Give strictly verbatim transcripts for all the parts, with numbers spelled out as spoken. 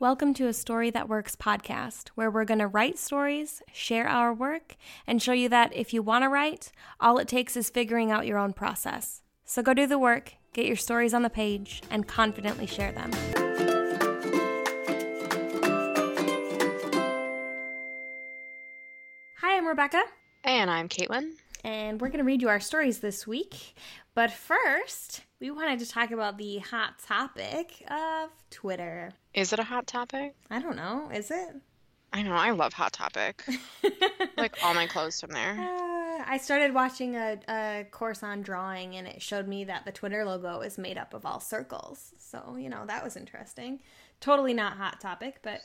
Welcome to a Story That Works podcast, where we're going to write stories, share our work, and show you that if you want to write, all it takes is figuring out your own process. So go do the work, get your stories on the page, and confidently share them. Hi, I'm Rebecca. And I'm Caitlin. And we're going to read you our stories this week. But first, we wanted to talk about the hot topic of Twitter. Is it a hot topic? I don't know. Is it? I know. I love Hot Topic. Like all my clothes from there. Uh, I started watching a, a course on drawing, and it showed me that the Twitter logo is made up of all circles. So, you know, that was interesting. Totally not Hot Topic, but...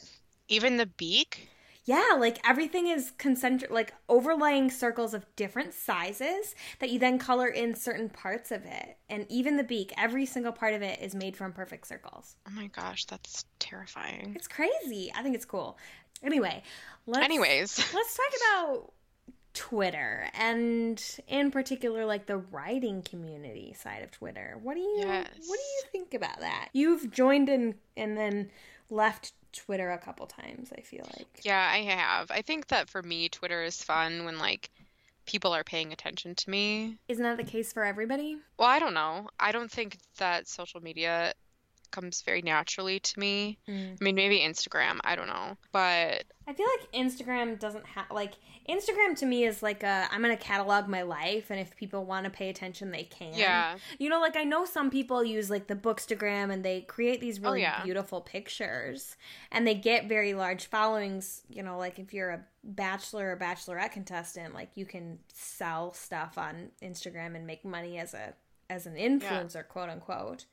Even the beak? Yeah, like everything is concentric, like overlaying circles of different sizes that you then color in certain parts of it. And even the beak, every single part of it is made from perfect circles. Oh my gosh, that's terrifying. It's crazy. I think it's cool. Anyway, let's, Anyways. let's talk about Twitter and in particular like the writing community side of Twitter. What do you, yes. what do you think about that? You've joined in and then left Twitter a couple times, I feel like. Yeah, I have. I think that for me, Twitter is fun when, like, people are paying attention to me. Isn't that the case for everybody? Well, I don't know. I don't think that social media comes very naturally to me. Mm. I mean, maybe Instagram. I don't know. But... I feel like Instagram doesn't have, like, Instagram to me is like a, I'm going to catalog my life, and if people want to pay attention, they can. Yeah. You know, like, I know some people use, like, the Bookstagram, and they create these really oh, yeah. beautiful pictures, and they get very large followings, you know, like, if you're a bachelor or bachelorette contestant, like, you can sell stuff on Instagram and make money as a, as an influencer, yeah. quote unquote.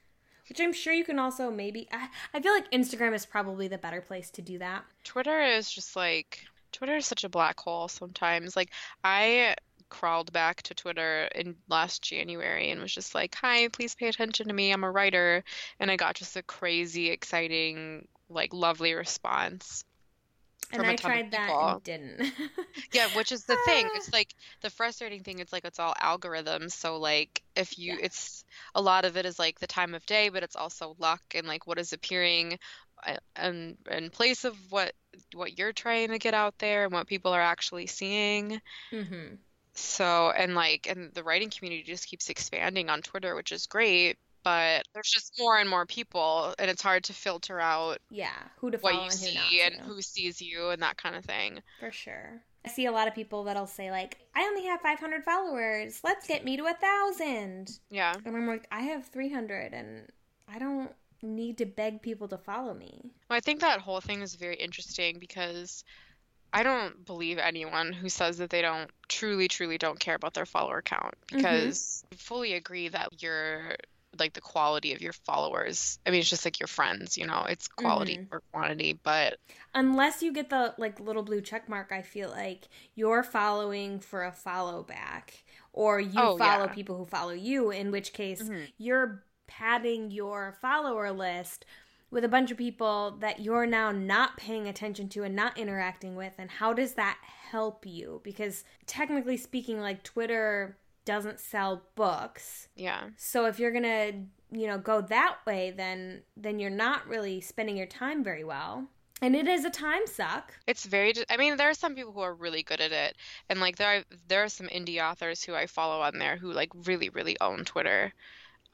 Which I'm sure you can also maybe... I, I feel like Instagram is probably the better place to do that. Twitter is just like... Twitter is such a black hole sometimes. Like, I crawled back to Twitter in last January and was just like, hi, please pay attention to me. I'm a writer. And I got just a crazy, exciting, like, lovely response. And I tried that and didn't. Yeah, which is the thing. It's like the frustrating thing. It's like it's all algorithms. So like if you, yeah. it's a lot of it is like the time of day, but it's also luck and like what is appearing in, in place of what what you're trying to get out there and what people are actually seeing. Mm-hmm. So and like and the writing community just keeps expanding on Twitter, which is great. But there's just more and more people, and it's hard to filter out yeah, who to follow what you and who see not to. And who sees you and that kind of thing. For sure. I see a lot of people that'll say, like, I only have five hundred followers. Let's get me to one thousand. Yeah. And I'm like, I have three hundred, and I don't need to beg people to follow me. Well, I think that whole thing is very interesting because I don't believe anyone who says that they don't truly, truly don't care about their follower count because mm-hmm. I fully agree that you're... like the quality of your followers. I mean, it's just like your friends, you know, it's quality mm-hmm. or quantity, but unless you get the like little blue check mark, I feel like you're following for a follow back or you oh, follow yeah. people who follow you, in which case mm-hmm. you're padding your follower list with a bunch of people that you're now not paying attention to and not interacting with. And how does that help you? Because technically speaking, like Twitter doesn't sell books. Yeah. So if you're going to, you know, go that way, then then you're not really spending your time very well. And it is a time suck. It's very I mean, there are some people who are really good at it. And like there are, there are some indie authors who I follow on there who like really really own Twitter.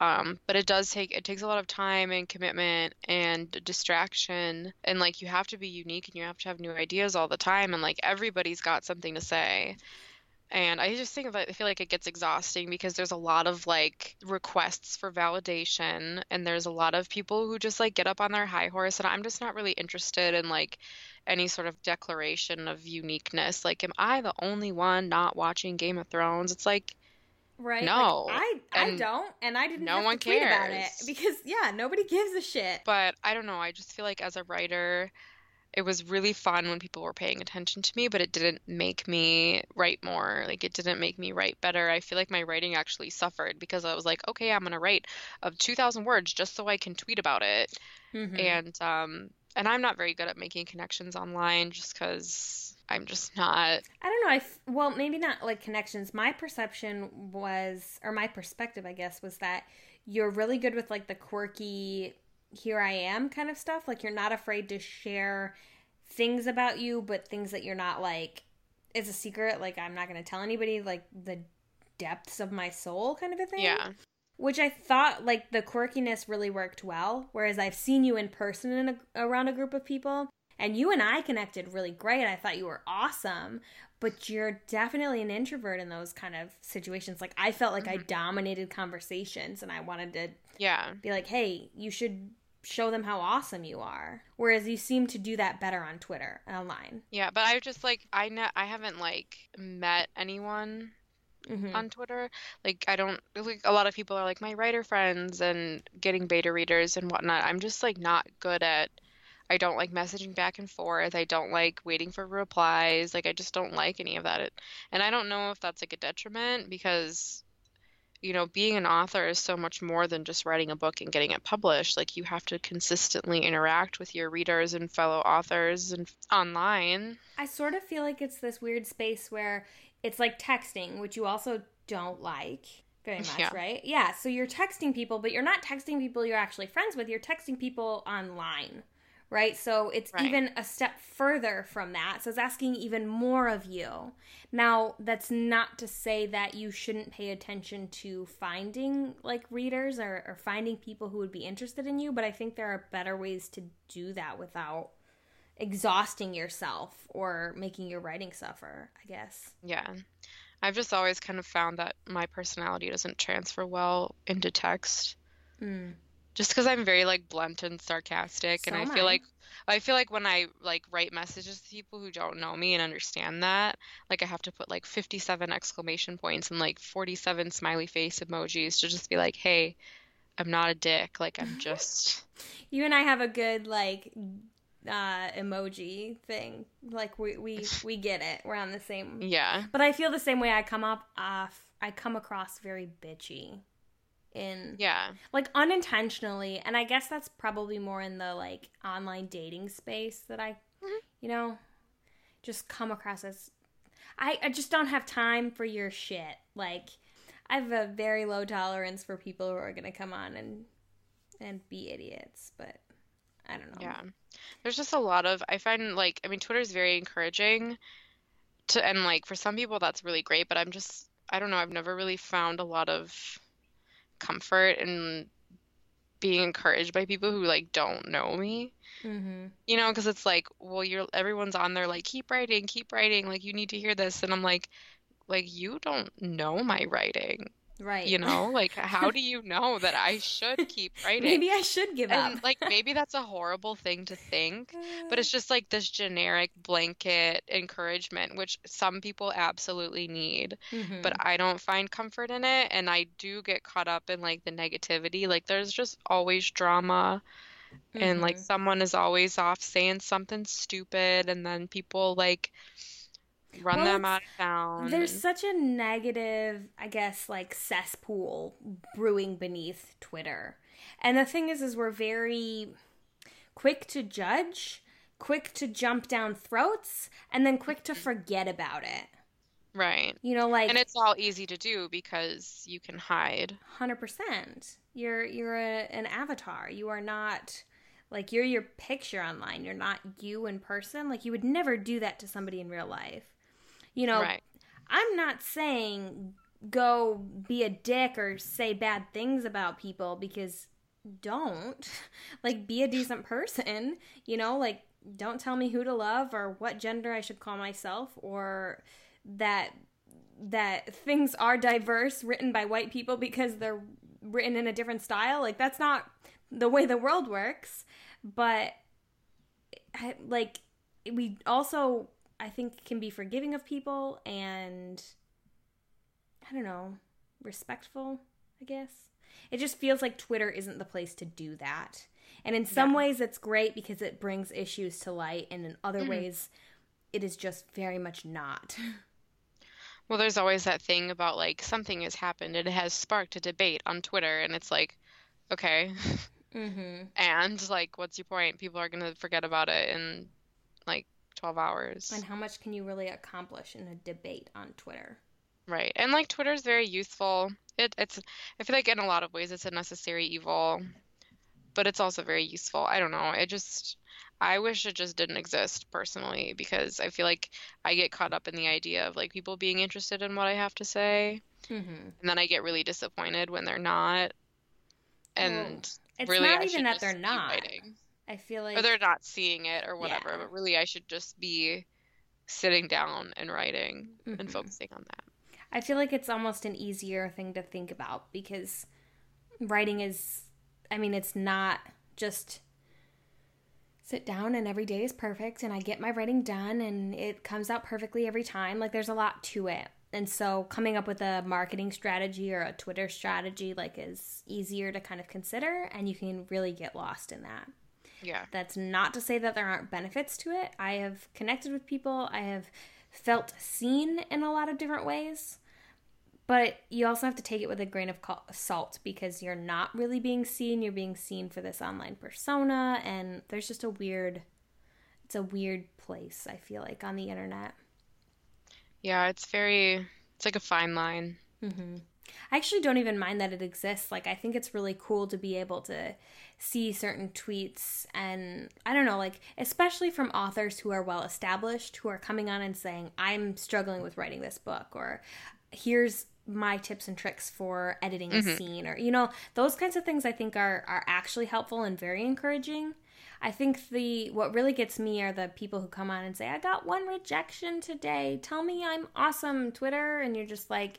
Um, but it does take, it takes a lot of time and commitment and distraction and like you have to be unique and you have to have new ideas all the time and like everybody's got something to say. And I just think that I feel like it gets exhausting because there's a lot of like requests for validation and there's a lot of people who just like get up on their high horse and I'm just not really interested in like any sort of declaration of uniqueness. Like, am I the only one not watching Game of Thrones? It's like, right. No. Like, I, I and don't, and I didn't no have one to tweet cares. About it because, yeah, nobody gives a shit. But I don't know. I just feel like as a writer... it was really fun when people were paying attention to me, but it didn't make me write more. Like, it didn't make me write better. I feel like my writing actually suffered because I was like, okay, I'm going to write of two thousand words just so I can tweet about it. Mm-hmm. And um, and I'm not very good at making connections online just because I'm just not. I don't know. I f- well, maybe not like connections. My perception was, or my perspective, I guess, was that you're really good with like the quirky here I am kind of stuff. Like, you're not afraid to share things about you, but things that you're not like, it's a secret, like, I'm not going to tell anybody, like, the depths of my soul kind of a thing. Yeah. Which I thought, like, the quirkiness really worked well, whereas I've seen you in person in a, around a group of people, and you and I connected really great. I thought you were awesome, but you're definitely an introvert in those kind of situations. Like, I felt like mm-hmm. I dominated conversations, and I wanted to yeah. be like, hey, you should show them how awesome you are, whereas you seem to do that better on Twitter and online. Yeah, but I just, like, I, ne- I haven't, like, met anyone... Mm-hmm. on Twitter. Like, I don't, like, a lot of people are like my writer friends and getting beta readers and whatnot. I'm just, like, not good at, I don't like messaging back and forth. I don't like waiting for replies. Like, I just don't like any of that. It, and I don't know if that's, like, a detriment because, you know, being an author is so much more than just writing a book and getting it published. Like, you have to consistently interact with your readers and fellow authors and online. I sort of feel like it's this weird space where it's like texting, which you also don't like very much, yeah. right? Yeah, so you're texting people, but you're not texting people you're actually friends with. You're texting people online, right? So it's right. even a step further from that. So it's asking even more of you. Now, that's not to say that you shouldn't pay attention to finding, like, readers or, or finding people who would be interested in you, but I think there are better ways to do that without exhausting yourself or making your writing suffer, I guess. Yeah. I've just always kind of found that my personality doesn't transfer well into text. Mm. Just because I'm very, like, blunt and sarcastic, so and I feel I. like I feel like when I, like, write messages to people who don't know me and understand that, like, I have to put, like, fifty-seven exclamation points and, like, forty-seven smiley face emojis to just be like, hey, I'm not a dick. Like, I'm just... You and I have a good, like... Uh, emoji thing, like we, we we get it, we're on the same. Yeah, but I feel the same way. I come up off I come across very bitchy in yeah like unintentionally, and I guess that's probably more in the, like, online dating space that I mm-hmm. you know just come across as I, I just don't have time for your shit. Like, I have a very low tolerance for people who are gonna come on and and be idiots, but I don't know. Yeah. There's just a lot of, I find, like, I mean, Twitter is very encouraging to, and, like, for some people that's really great, but I'm just, I don't know, I've never really found a lot of comfort in being encouraged by people who, like, don't know me, mm-hmm. you know, because it's like, well, you're, everyone's on there, like, keep writing, keep writing, like, you need to hear this, and I'm like, like, you don't know my writing. Right. You know, like, how do you know that I should keep writing? Maybe I should give up. And, like, maybe that's a horrible thing to think, but it's just, like, this generic blanket encouragement, which some people absolutely need, mm-hmm. but I don't find comfort in it. And I do get caught up in, like, the negativity. Like, there's just always drama mm-hmm. and, like, someone is always off saying something stupid, and then people, like... Run well, them out of town. There's such a negative, I guess, like, cesspool brewing beneath Twitter. And the thing is, is we're very quick to judge, quick to jump down throats, and then quick to forget about it. Right. You know, like... And it's all easy to do because you can hide. one hundred percent. You're, you're a, an avatar. You are not... Like, you're your picture online. You're not you in person. Like, you would never do that to somebody in real life. You know, right. I'm not saying go be a dick or say bad things about people, because don't. Like, be a decent person, you know? Like, don't tell me who to love or what gender I should call myself, or that that things are diverse written by white people because they're written in a different style. Like, that's not the way the world works. But, like, we also... I think can be forgiving of people and, I don't know, respectful, I guess. It just feels like Twitter isn't the place to do that. And in some yeah. ways it's great because it brings issues to light, and in other mm-hmm. ways it is just very much not. Well, there's always that thing about, like, something has happened and it has sparked a debate on Twitter, and it's like, okay. Mm-hmm. And, like, what's your point? People are going to forget about it and, like, twelve hours. And how much can you really accomplish in a debate on Twitter? Right. And, like, Twitter is very useful. It, it's, I feel like in a lot of ways it's a necessary evil. but it's also very useful. I don't know. It just, I wish it just didn't exist personally, because I feel like I get caught up in the idea of like people being interested in what I have to say. Mm-hmm. And then I get really disappointed when they're not. And mm. It's really, not I even that they're not. Writing. I feel like. Or they're not seeing it or whatever. Yeah. But really, I should just be sitting down and writing mm-hmm. and focusing on that. I feel like it's almost an easier thing to think about, because writing is, I mean, it's not just sit down and every day is perfect and I get my writing done and it comes out perfectly every time. Like, there's a lot to it. And so coming up with a marketing strategy or a Twitter strategy, like, is easier to kind of consider, and you can really get lost in that. Yeah. That's not to say that there aren't benefits to it. I have connected with people. I have felt seen in a lot of different ways. But you also have to take it with a grain of salt, because you're not really being seen. You're being seen for this online persona, and there's just a weird, it's a weird place, I feel like, on the internet. Yeah, it's very, it's like a fine line. Mm-hmm. I actually don't even mind that it exists. Like, I think it's really cool to be able to see certain tweets and, I don't know, like, especially from authors who are well-established, who are coming on and saying, I'm struggling with writing this book, or here's my tips and tricks for editing a mm-hmm. scene, or, you know, those kinds of things I think are, are actually helpful and very encouraging. I think the what really gets me are the people who come on and say, I got one rejection today. Tell me I'm awesome, Twitter. And you're just like,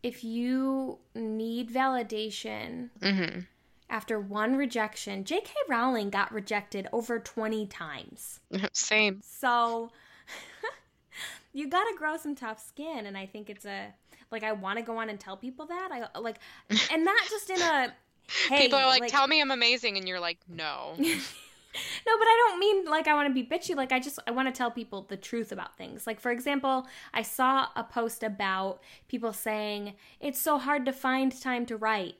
if you need validation mm-hmm. after one rejection, J K Rowling got rejected over twenty times. Same. So you got to grow some tough skin. And I think it's a, like, I want to go on and tell people that. I like, and not just in a, hey. People are like, like, tell me I'm amazing. And you're like, no. No, but I don't mean like I want to be bitchy. Like, I just, I want to tell people the truth about things. Like, for example, I saw a post about people saying, it's so hard to find time to write.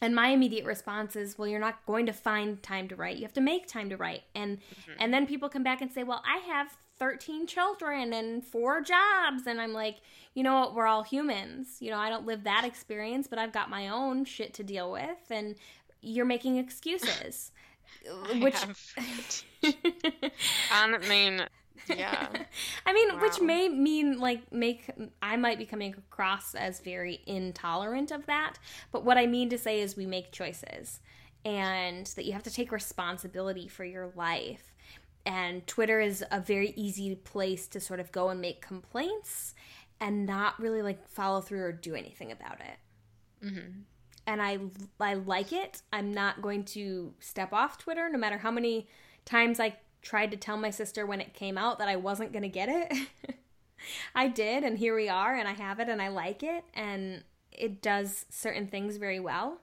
And my immediate response is, well, you're not going to find time to write. You have to make time to write. And mm-hmm. and then people come back and say, well, I have thirteen children and four jobs. And I'm like, you know what? We're all humans. You know, I don't live that experience, but I've got my own shit to deal with. And you're making excuses. Which I mean, yeah. I mean, wow. Which may mean like make I might be coming across as very intolerant of that, but what I mean to say is we make choices, and that you have to take responsibility for your life. And Twitter is a very easy place to sort of go and make complaints and not really like follow through or do anything about it. Mm-hmm. And I, I like it. I'm not going to step off Twitter, no matter how many times I tried to tell my sister when it came out that I wasn't going to get it. I did, and here we are, and I have it, and I like it, and it does certain things very well.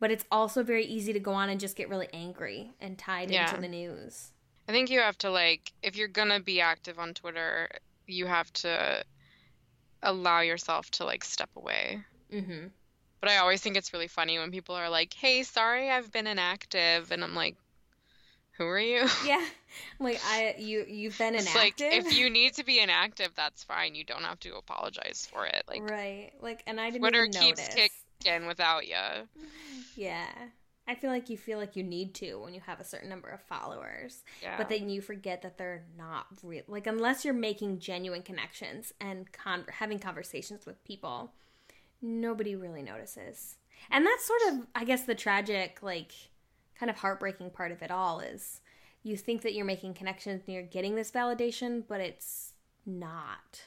But it's also very easy to go on and just get really angry and tied yeah. into the news. I think you have to, like, if you're going to be active on Twitter, you have to allow yourself to, like, step away. Mm-hmm. But I always think it's really funny when people are like, hey, sorry, I've been inactive. And I'm like, who are you? Yeah. I'm like, I, you, you've been inactive? It's like, if you need to be inactive, that's fine. You don't have to apologize for it. Like, right. Like, and I didn't Twitter even notice. Twitter keeps kicking without you. Yeah. I feel like you feel like you need to when you have a certain number of followers. Yeah. But then you forget that they're not real. Like, unless you're making genuine connections and con- having conversations with people, nobody really notices. And that's sort of, I guess, the tragic, like, kind of heartbreaking part of it all is you think that you're making connections and you're getting this validation, but it's not.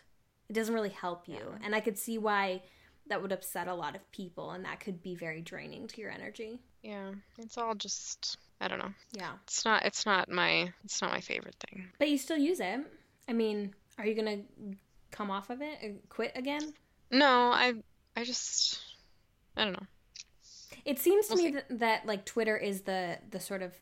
It doesn't really help you. Yeah. And I could see why that would upset a lot of people, and that could be very draining to your energy. Yeah. It's all just, I don't know. Yeah. It's not, it's not my, it's not my favorite thing. But you still use it. I mean, are you going to come off of it and quit again? No, I... I just, I don't know. It seems to we'll me that, that, like, Twitter is the, the sort of,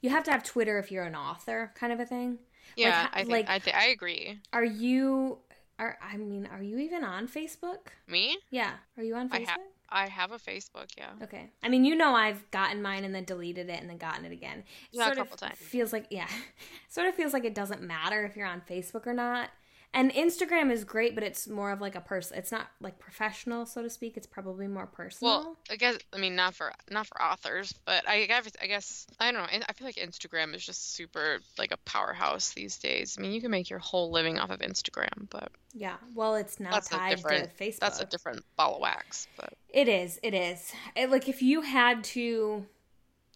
you have to have Twitter if you're an author kind of a thing. Yeah, like, I think, like, I, th- I agree. Are you, are I mean, are you even on Facebook? Me? Yeah. Are you on Facebook? I, ha- I have a Facebook, yeah. Okay. I mean, you know I've gotten mine and then deleted it and then gotten it again. It yeah, sort a couple of times. Feels like, yeah. Sort of feels like it doesn't matter if you're on Facebook or not. And Instagram is great, but it's more of like a person. It's not like professional, so to speak. It's probably more personal. Well, I guess I mean not for not for authors, but I I guess I don't know. I feel like Instagram is just super like a powerhouse these days. I mean, you can make your whole living off of Instagram, but yeah. Well, it's now tied to Facebook. That's a different ball of wax, but it is. It is. It, like if you had to,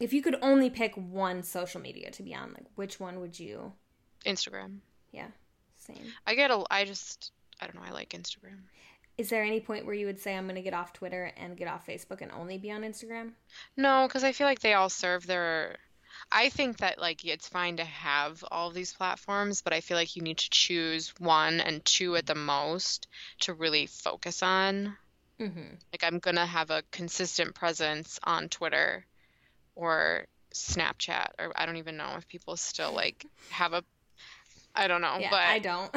if you could only pick one social media to be on, like which one would you? Instagram. Yeah. Same. I get a, I just, I don't know, I like Instagram. Is there any point where you would say I'm going to get off Twitter and get off Facebook and only be on Instagram? No, because I feel like they all serve their, I think that like it's fine to have all of these platforms, but I feel like you need to choose one and two at the most to really focus on. Mm-hmm. Like I'm going to have a consistent presence on Twitter or Snapchat, or I don't even know if people still like have a I don't know, yeah, but... I don't.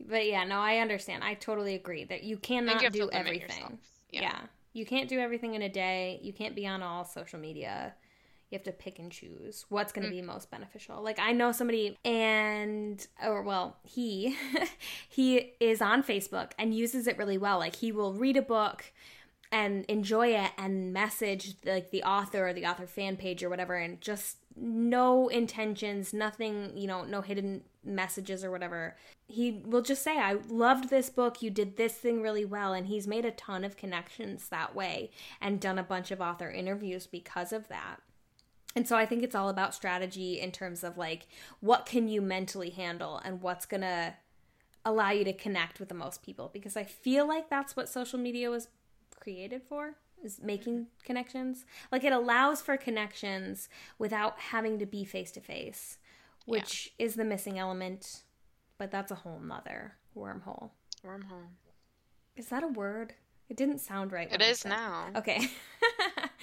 But, yeah, no, I understand. I totally agree that you cannot you do everything. Yeah. yeah. You can't do everything in a day. You can't be on all social media. You have to pick and choose what's going to mm. be most beneficial. Like, I know somebody and, or, well, he, he is on Facebook and uses it really well. Like, he will read a book and enjoy it and message, like, the author or the author fan page or whatever and just... no intentions, nothing, you know, no hidden messages or whatever. He will just say, I loved this book. You did this thing really well. And he's made a ton of connections that way and done a bunch of author interviews because of that. And so I think it's all about strategy in terms of like, what can you mentally handle and what's going to allow you to connect with the most people? Because I feel like that's what social media was created for. Is making connections. Like it allows for connections without having to be face to face, which yeah. is the missing element, but that's a whole nother wormhole. Wormhole. Is that a word? It didn't sound right. It is now. Okay.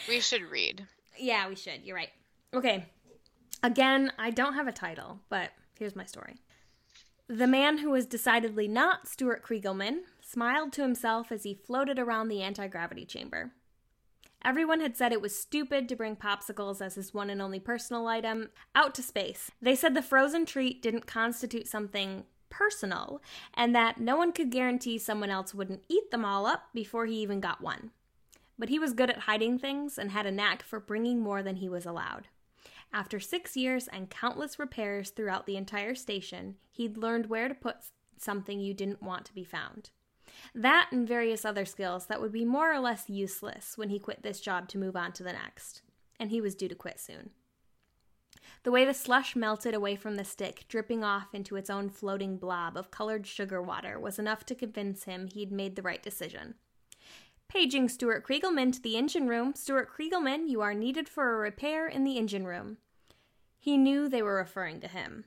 We should read. Yeah, we should. You're right. Okay. Again, I don't have a title, but here's my story. The man who was decidedly not Stuart Kriegelman smiled to himself as he floated around the anti-gravity chamber. Everyone had said it was stupid to bring popsicles as his one and only personal item out to space. They said the frozen treat didn't constitute something personal and that no one could guarantee someone else wouldn't eat them all up before he even got one. But he was good at hiding things and had a knack for bringing more than he was allowed. After six years and countless repairs throughout the entire station, he'd learned where to put something you didn't want to be found. That and various other skills that would be more or less useless when he quit this job to move on to the next. And he was due to quit soon. The way the slush melted away from the stick, dripping off into its own floating blob of colored sugar water, was enough to convince him he'd made the right decision. Paging Stuart Kriegelman to the engine room. Stuart Kriegelman, you are needed for a repair in the engine room. He knew they were referring to him.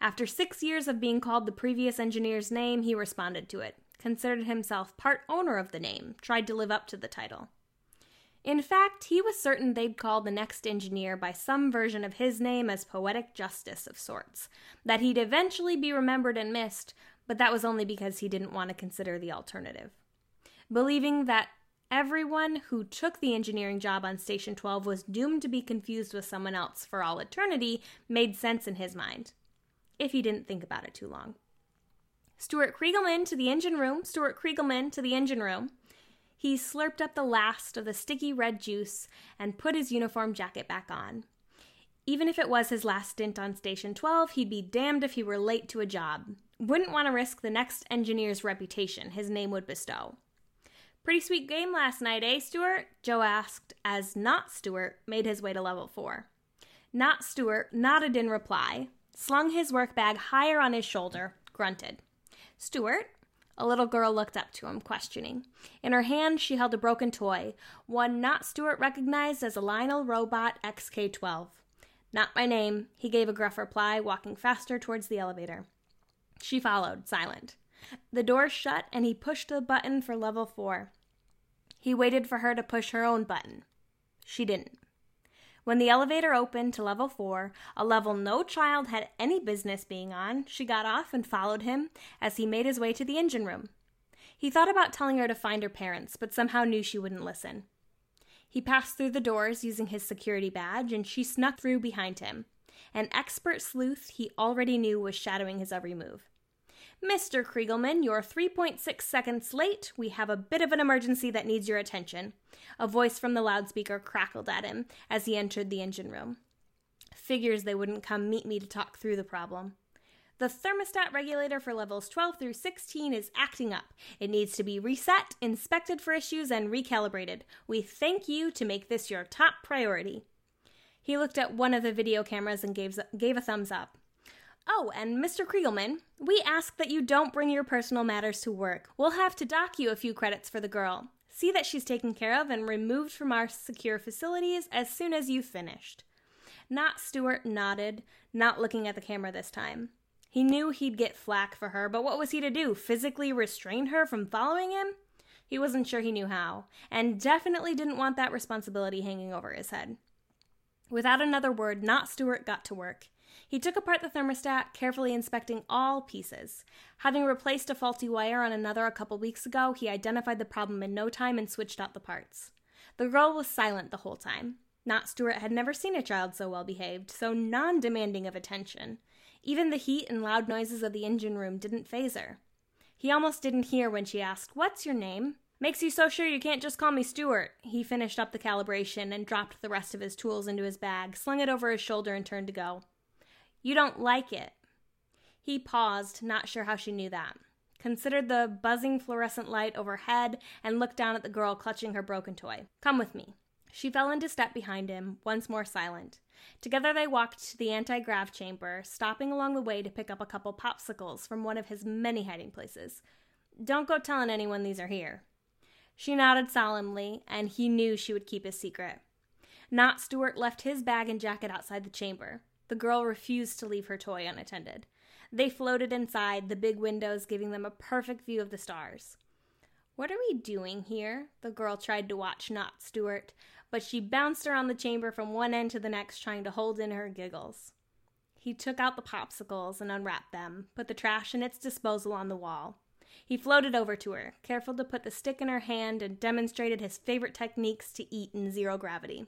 After six years of being called the previous engineer's name, he responded to it. Considered himself part owner of the name, tried to live up to the title. In fact, he was certain they'd call the next engineer by some version of his name as poetic justice of sorts, that he'd eventually be remembered and missed, but that was only because he didn't want to consider the alternative. Believing that everyone who took the engineering job on Station twelve was doomed to be confused with someone else for all eternity made sense in his mind, if he didn't think about it too long. Stuart Kriegelman to the engine room. Stuart Kriegelman to the engine room. He slurped up the last of the sticky red juice and put his uniform jacket back on. Even if it was his last stint on Station twelve, he'd be damned if he were late to a job. Wouldn't want to risk the next engineer's reputation his name would bestow. Pretty sweet game last night, eh, Stuart? Joe asked as Not Stuart made his way to level four. Not Stuart nodded in reply, slung his work bag higher on his shoulder, grunted. Stuart? A little girl looked up to him, questioning. In her hand, she held a broken toy, one Not Stuart recognized as a Lionel Robot X K twelve. Not my name, he gave a gruff reply, walking faster towards the elevator. She followed, silent. The door shut, and he pushed the button for level four. He waited for her to push her own button. She didn't. When the elevator opened to level four, a level no child had any business being on, she got off and followed him as he made his way to the engine room. He thought about telling her to find her parents, but somehow knew she wouldn't listen. He passed through the doors using his security badge, and she snuck through behind him. An expert sleuth he already knew was shadowing his every move. Mister Kriegelman, you're three point six seconds late. We have a bit of an emergency that needs your attention. A voice from the loudspeaker crackled at him as he entered the engine room. Figures they wouldn't come meet me to talk through the problem. The thermostat regulator for levels twelve through sixteen is acting up. It needs to be reset, inspected for issues, and recalibrated. We thank you to make this your top priority. He looked at one of the video cameras and gave, gave a thumbs up. Oh, and Mister Kriegelman, we ask that you don't bring your personal matters to work. We'll have to dock you a few credits for the girl. See that she's taken care of and removed from our secure facilities as soon as you've finished. Not Stuart nodded, not looking at the camera this time. He knew he'd get flack for her, but what was he to do? Physically restrain her from following him? He wasn't sure he knew how, and definitely didn't want that responsibility hanging over his head. Without another word, Not Stuart got to work. He took apart the thermostat, carefully inspecting all pieces. Having replaced a faulty wire on another a couple weeks ago, he identified the problem in no time and switched out the parts. The girl was silent the whole time. Not Stuart had never seen a child so well behaved, so non-demanding of attention. Even the heat and loud noises of the engine room didn't faze her. He almost didn't hear when she asked, "What's your name?" "Makes you so sure you can't just call me Stuart." He finished up the calibration and dropped the rest of his tools into his bag, slung it over his shoulder, and turned to go. "You don't like it." He paused, not sure how she knew that, considered the buzzing fluorescent light overhead, and looked down at the girl clutching her broken toy. "Come with me." She fell into step behind him, once more silent. Together they walked to the anti-grav chamber, stopping along the way to pick up a couple popsicles from one of his many hiding places. "Don't go telling anyone these are here." She nodded solemnly, and he knew she would keep his secret. Not Stuart left his bag and jacket outside the chamber. The girl refused to leave her toy unattended. They floated inside, the big windows giving them a perfect view of the stars. "What are we doing here?" The girl tried to watch Not Stuart, but she bounced around the chamber from one end to the next, trying to hold in her giggles. He took out the popsicles and unwrapped them, put the trash in its disposal on the wall. He floated over to her, careful to put the stick in her hand, and demonstrated his favorite techniques to eat in zero gravity.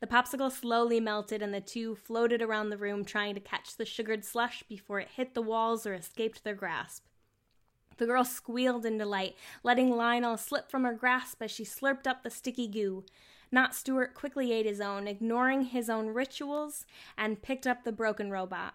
The popsicle slowly melted, and the two floated around the room, trying to catch the sugared slush before it hit the walls or escaped their grasp. The girl squealed in delight, letting Lionel slip from her grasp as she slurped up the sticky goo. Not Stuart quickly ate his own, ignoring his own rituals, and picked up the broken robot.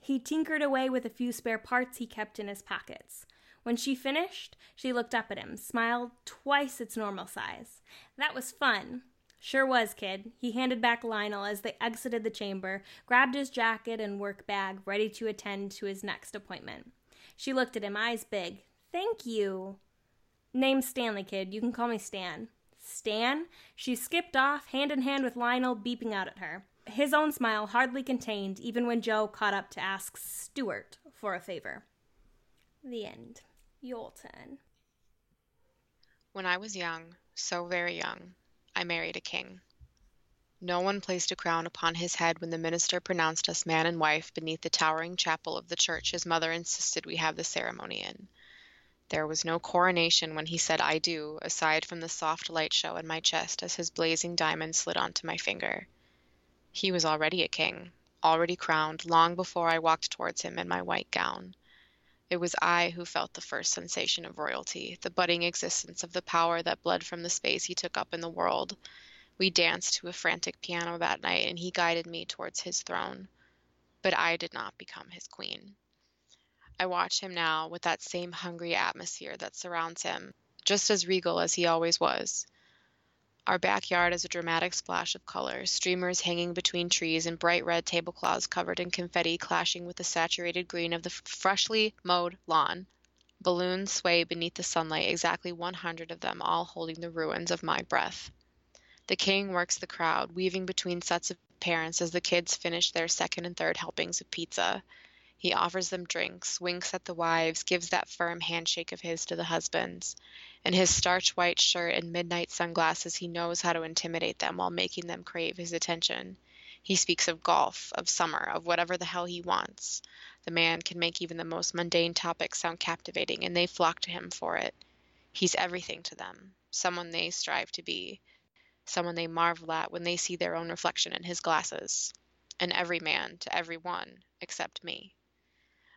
He tinkered away with a few spare parts he kept in his pockets. When she finished, she looked up at him, smiled twice its normal size. "That was fun." "Sure was, kid." He handed back Lionel as they exited the chamber, grabbed his jacket and work bag, ready to attend to his next appointment. She looked at him, eyes big. "Thank you." "Name's Stanley, kid. You can call me Stan." "Stan?" She skipped off, hand in hand with Lionel beeping out at her. His own smile hardly contained, even when Joe caught up to ask Stuart for a favor. The end. Your turn. When I was young, so very young, I married a king. No one placed a crown upon his head when the minister pronounced us man and wife beneath the towering chapel of the church his mother insisted we have the ceremony in. There was no coronation when he said "I do," aside from the soft light show in my chest as his blazing diamond slid onto my finger. He was already a king, already crowned, long before I walked towards him in my white gown. It was I who felt the first sensation of royalty, the budding existence of the power that bled from the space he took up in the world. We danced to a frantic piano that night, and he guided me towards his throne. But I did not become his queen. I watch him now with that same hungry atmosphere that surrounds him, just as regal as he always was. Our backyard is a dramatic splash of color, streamers hanging between trees and bright red tablecloths covered in confetti clashing with the saturated green of the f- freshly mowed lawn. Balloons sway beneath the sunlight, exactly one hundred of them, all holding the ruins of my breath. The king works the crowd, weaving between sets of parents as the kids finish their second and third helpings of pizza. He offers them drinks, winks at the wives, gives that firm handshake of his to the husbands. In his starch white shirt and midnight sunglasses, he knows how to intimidate them while making them crave his attention. He speaks of golf, of summer, of whatever the hell he wants. The man can make even the most mundane topics sound captivating, and they flock to him for it. He's everything to them, someone they strive to be, someone they marvel at when they see their own reflection in his glasses. an everyman to every one, except me.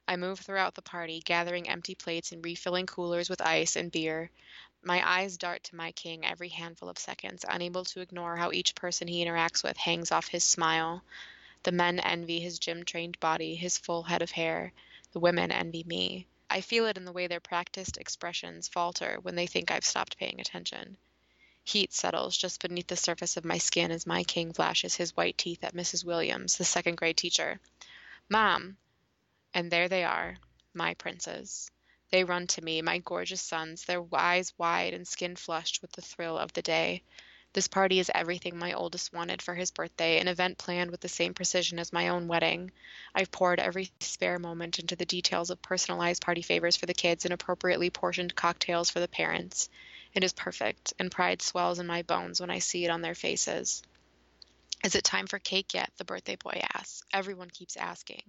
I moved throughout the party, gathering empty plates and refilling coolers with ice and beer. My eyes dart to my king every handful of seconds, unable to ignore how each person he interacts with hangs off his smile. The men envy his gym-trained body, his full head of hair. The women envy me. I feel it in the way their practiced expressions falter when they think I've stopped paying attention. Heat settles just beneath the surface of my skin as my king flashes his white teeth at Missus Williams, the second-grade teacher. "Mom!" And there they are, my princes. They run to me, my gorgeous sons, their eyes wide and skin flushed with the thrill of the day. This party is everything my oldest wanted for his birthday, an event planned with the same precision as my own wedding. I've poured every spare moment into the details of personalized party favors for the kids and appropriately portioned cocktails for the parents. It is perfect, and pride swells in my bones when I see it on their faces. "Is it time for cake yet?" the birthday boy asks. Everyone keeps asking.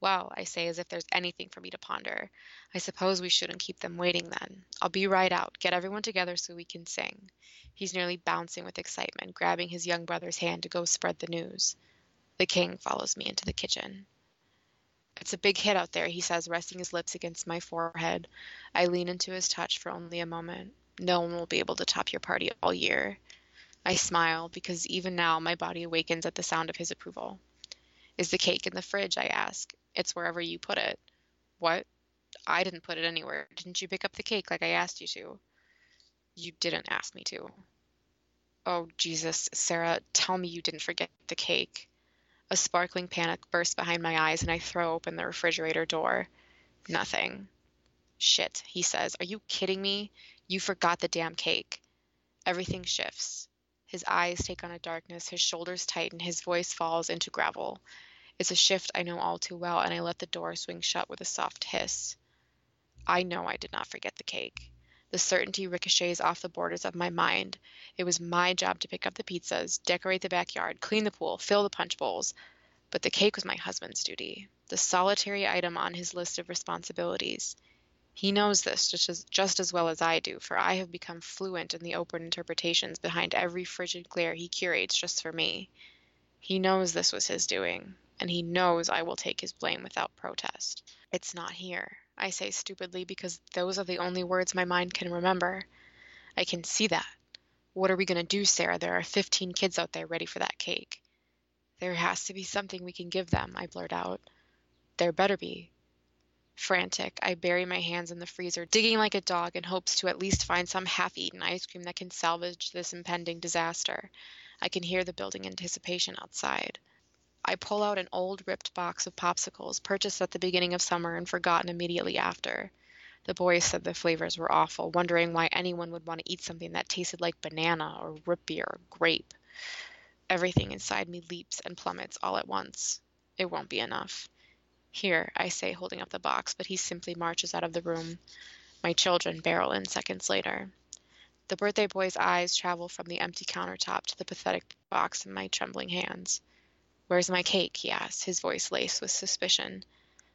"Well," I say, as if there's anything for me to ponder. "I suppose we shouldn't keep them waiting then. I'll be right out. Get everyone together so we can sing." He's nearly bouncing with excitement, grabbing his young brother's hand to go spread the news. The king follows me into the kitchen. "It's a big hit out there," he says, resting his lips against my forehead. I lean into his touch for only a moment. "No one will be able to top your party all year." I smile, because even now my body awakens at the sound of his approval. "Is the cake in the fridge?" I ask. "It's wherever you put it." "What? I didn't put it anywhere. Didn't you pick up the cake like I asked you to?" "You didn't ask me to." "Oh, Jesus, Sarah, tell me you didn't forget the cake." A sparkling panic bursts behind my eyes, and I throw open the refrigerator door. "Nothing." "Shit," he says. "Are you kidding me? You forgot the damn cake." Everything shifts. His eyes take on a darkness, his shoulders tighten, his voice falls into gravel. It's a shift I know all too well, and I let the door swing shut with a soft hiss. I know I did not forget the cake. The certainty ricochets off the borders of my mind. It was my job to pick up the pizzas, decorate the backyard, clean the pool, fill the punch bowls. But the cake was my husband's duty, the solitary item on his list of responsibilities. He knows this just as, just as well as I do, for I have become fluent in the open interpretations behind every frigid glare he curates just for me. He knows this was his doing, and he knows I will take his blame without protest. "It's not here," I say stupidly, because those are the only words my mind can remember. "I can see that. What are we going to do, Sarah? There are fifteen kids out there ready for that cake." "There has to be something we can give them," I blurt out. "There better be." Frantic, I bury my hands in the freezer, digging like a dog in hopes to at least find some half-eaten ice cream that can salvage this impending disaster. I can hear the building anticipation outside. I pull out an old ripped box of popsicles, purchased at the beginning of summer and forgotten immediately after. The boys said the flavors were awful, wondering why anyone would want to eat something that tasted like banana or root beer or grape. Everything inside me leaps and plummets all at once. It won't be enough. "Here," I say, holding up the box, but he simply marches out of the room. My children barrel in seconds later. The birthday boy's eyes travel from the empty countertop to the pathetic box in my trembling hands. "Where's my cake?" he asks, his voice laced with suspicion.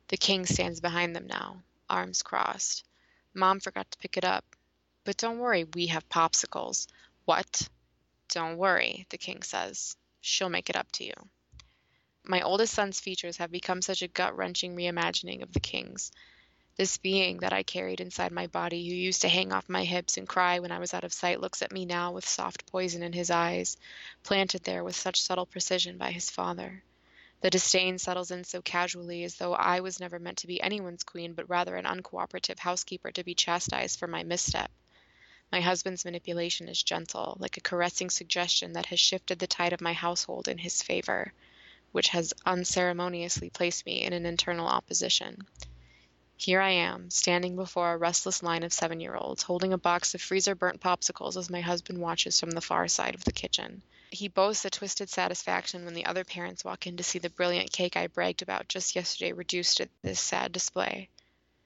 The king stands behind them now, arms crossed. "Mom forgot to pick it up." "But don't worry, we have popsicles." "What?" "Don't worry," the king says. "She'll make it up to you." My oldest son's features have become such a gut-wrenching reimagining of the king's. This being that I carried inside my body, who used to hang off my hips and cry when I was out of sight, looks at me now with soft poison in his eyes, planted there with such subtle precision by his father. The disdain settles in so casually, as though I was never meant to be anyone's queen, but rather an uncooperative housekeeper to be chastised for my misstep. My husband's manipulation is gentle, like a caressing suggestion that has shifted the tide of my household in his favor, which has unceremoniously placed me in an internal opposition. Here I am, standing before a restless line of seven-year-olds, holding a box of freezer-burnt popsicles as my husband watches from the far side of the kitchen. He boasts a twisted satisfaction when the other parents walk in to see the brilliant cake I bragged about just yesterday reduced to this sad display.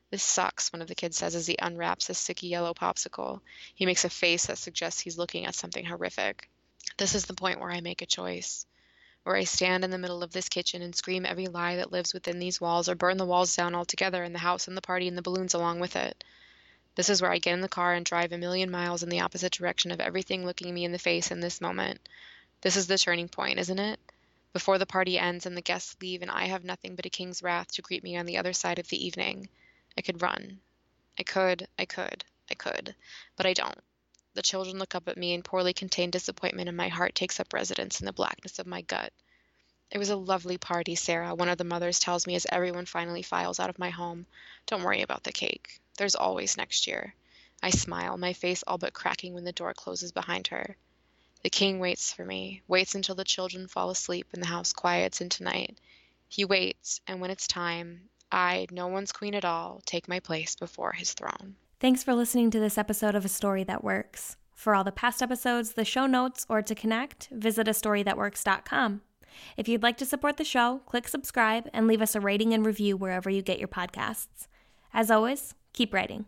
"This sucks," one of the kids says as he unwraps a sticky yellow popsicle. He makes a face that suggests he's looking at something horrific. This is the point where I make a choice, where I stand in the middle of this kitchen and scream every lie that lives within these walls, or burn the walls down altogether, and the house and the party and the balloons along with it. This is where I get in the car and drive a million miles in the opposite direction of everything looking me in the face in this moment. This is the turning point, isn't it? Before the party ends and the guests leave and I have nothing but a king's wrath to greet me on the other side of the evening, I could run. I could, I could, I could, but I don't. The children look up at me in poorly contained disappointment, and my heart takes up residence in the blackness of my gut. It was a lovely party, Sarah, one of the mothers tells me as everyone finally files out of my home. Don't worry about the cake. There's always next year. I smile, my face all but cracking when the door closes behind her. The king waits for me, waits until the children fall asleep and the house quiets into night. He waits, and when it's time, I, no one's queen at all, take my place before his throne. Thanks for listening to this episode of A Story That Works. For all the past episodes, the show notes, or to connect, visit a story that works dot com. If you'd like to support the show, click subscribe and leave us a rating and review wherever you get your podcasts. As always, keep writing.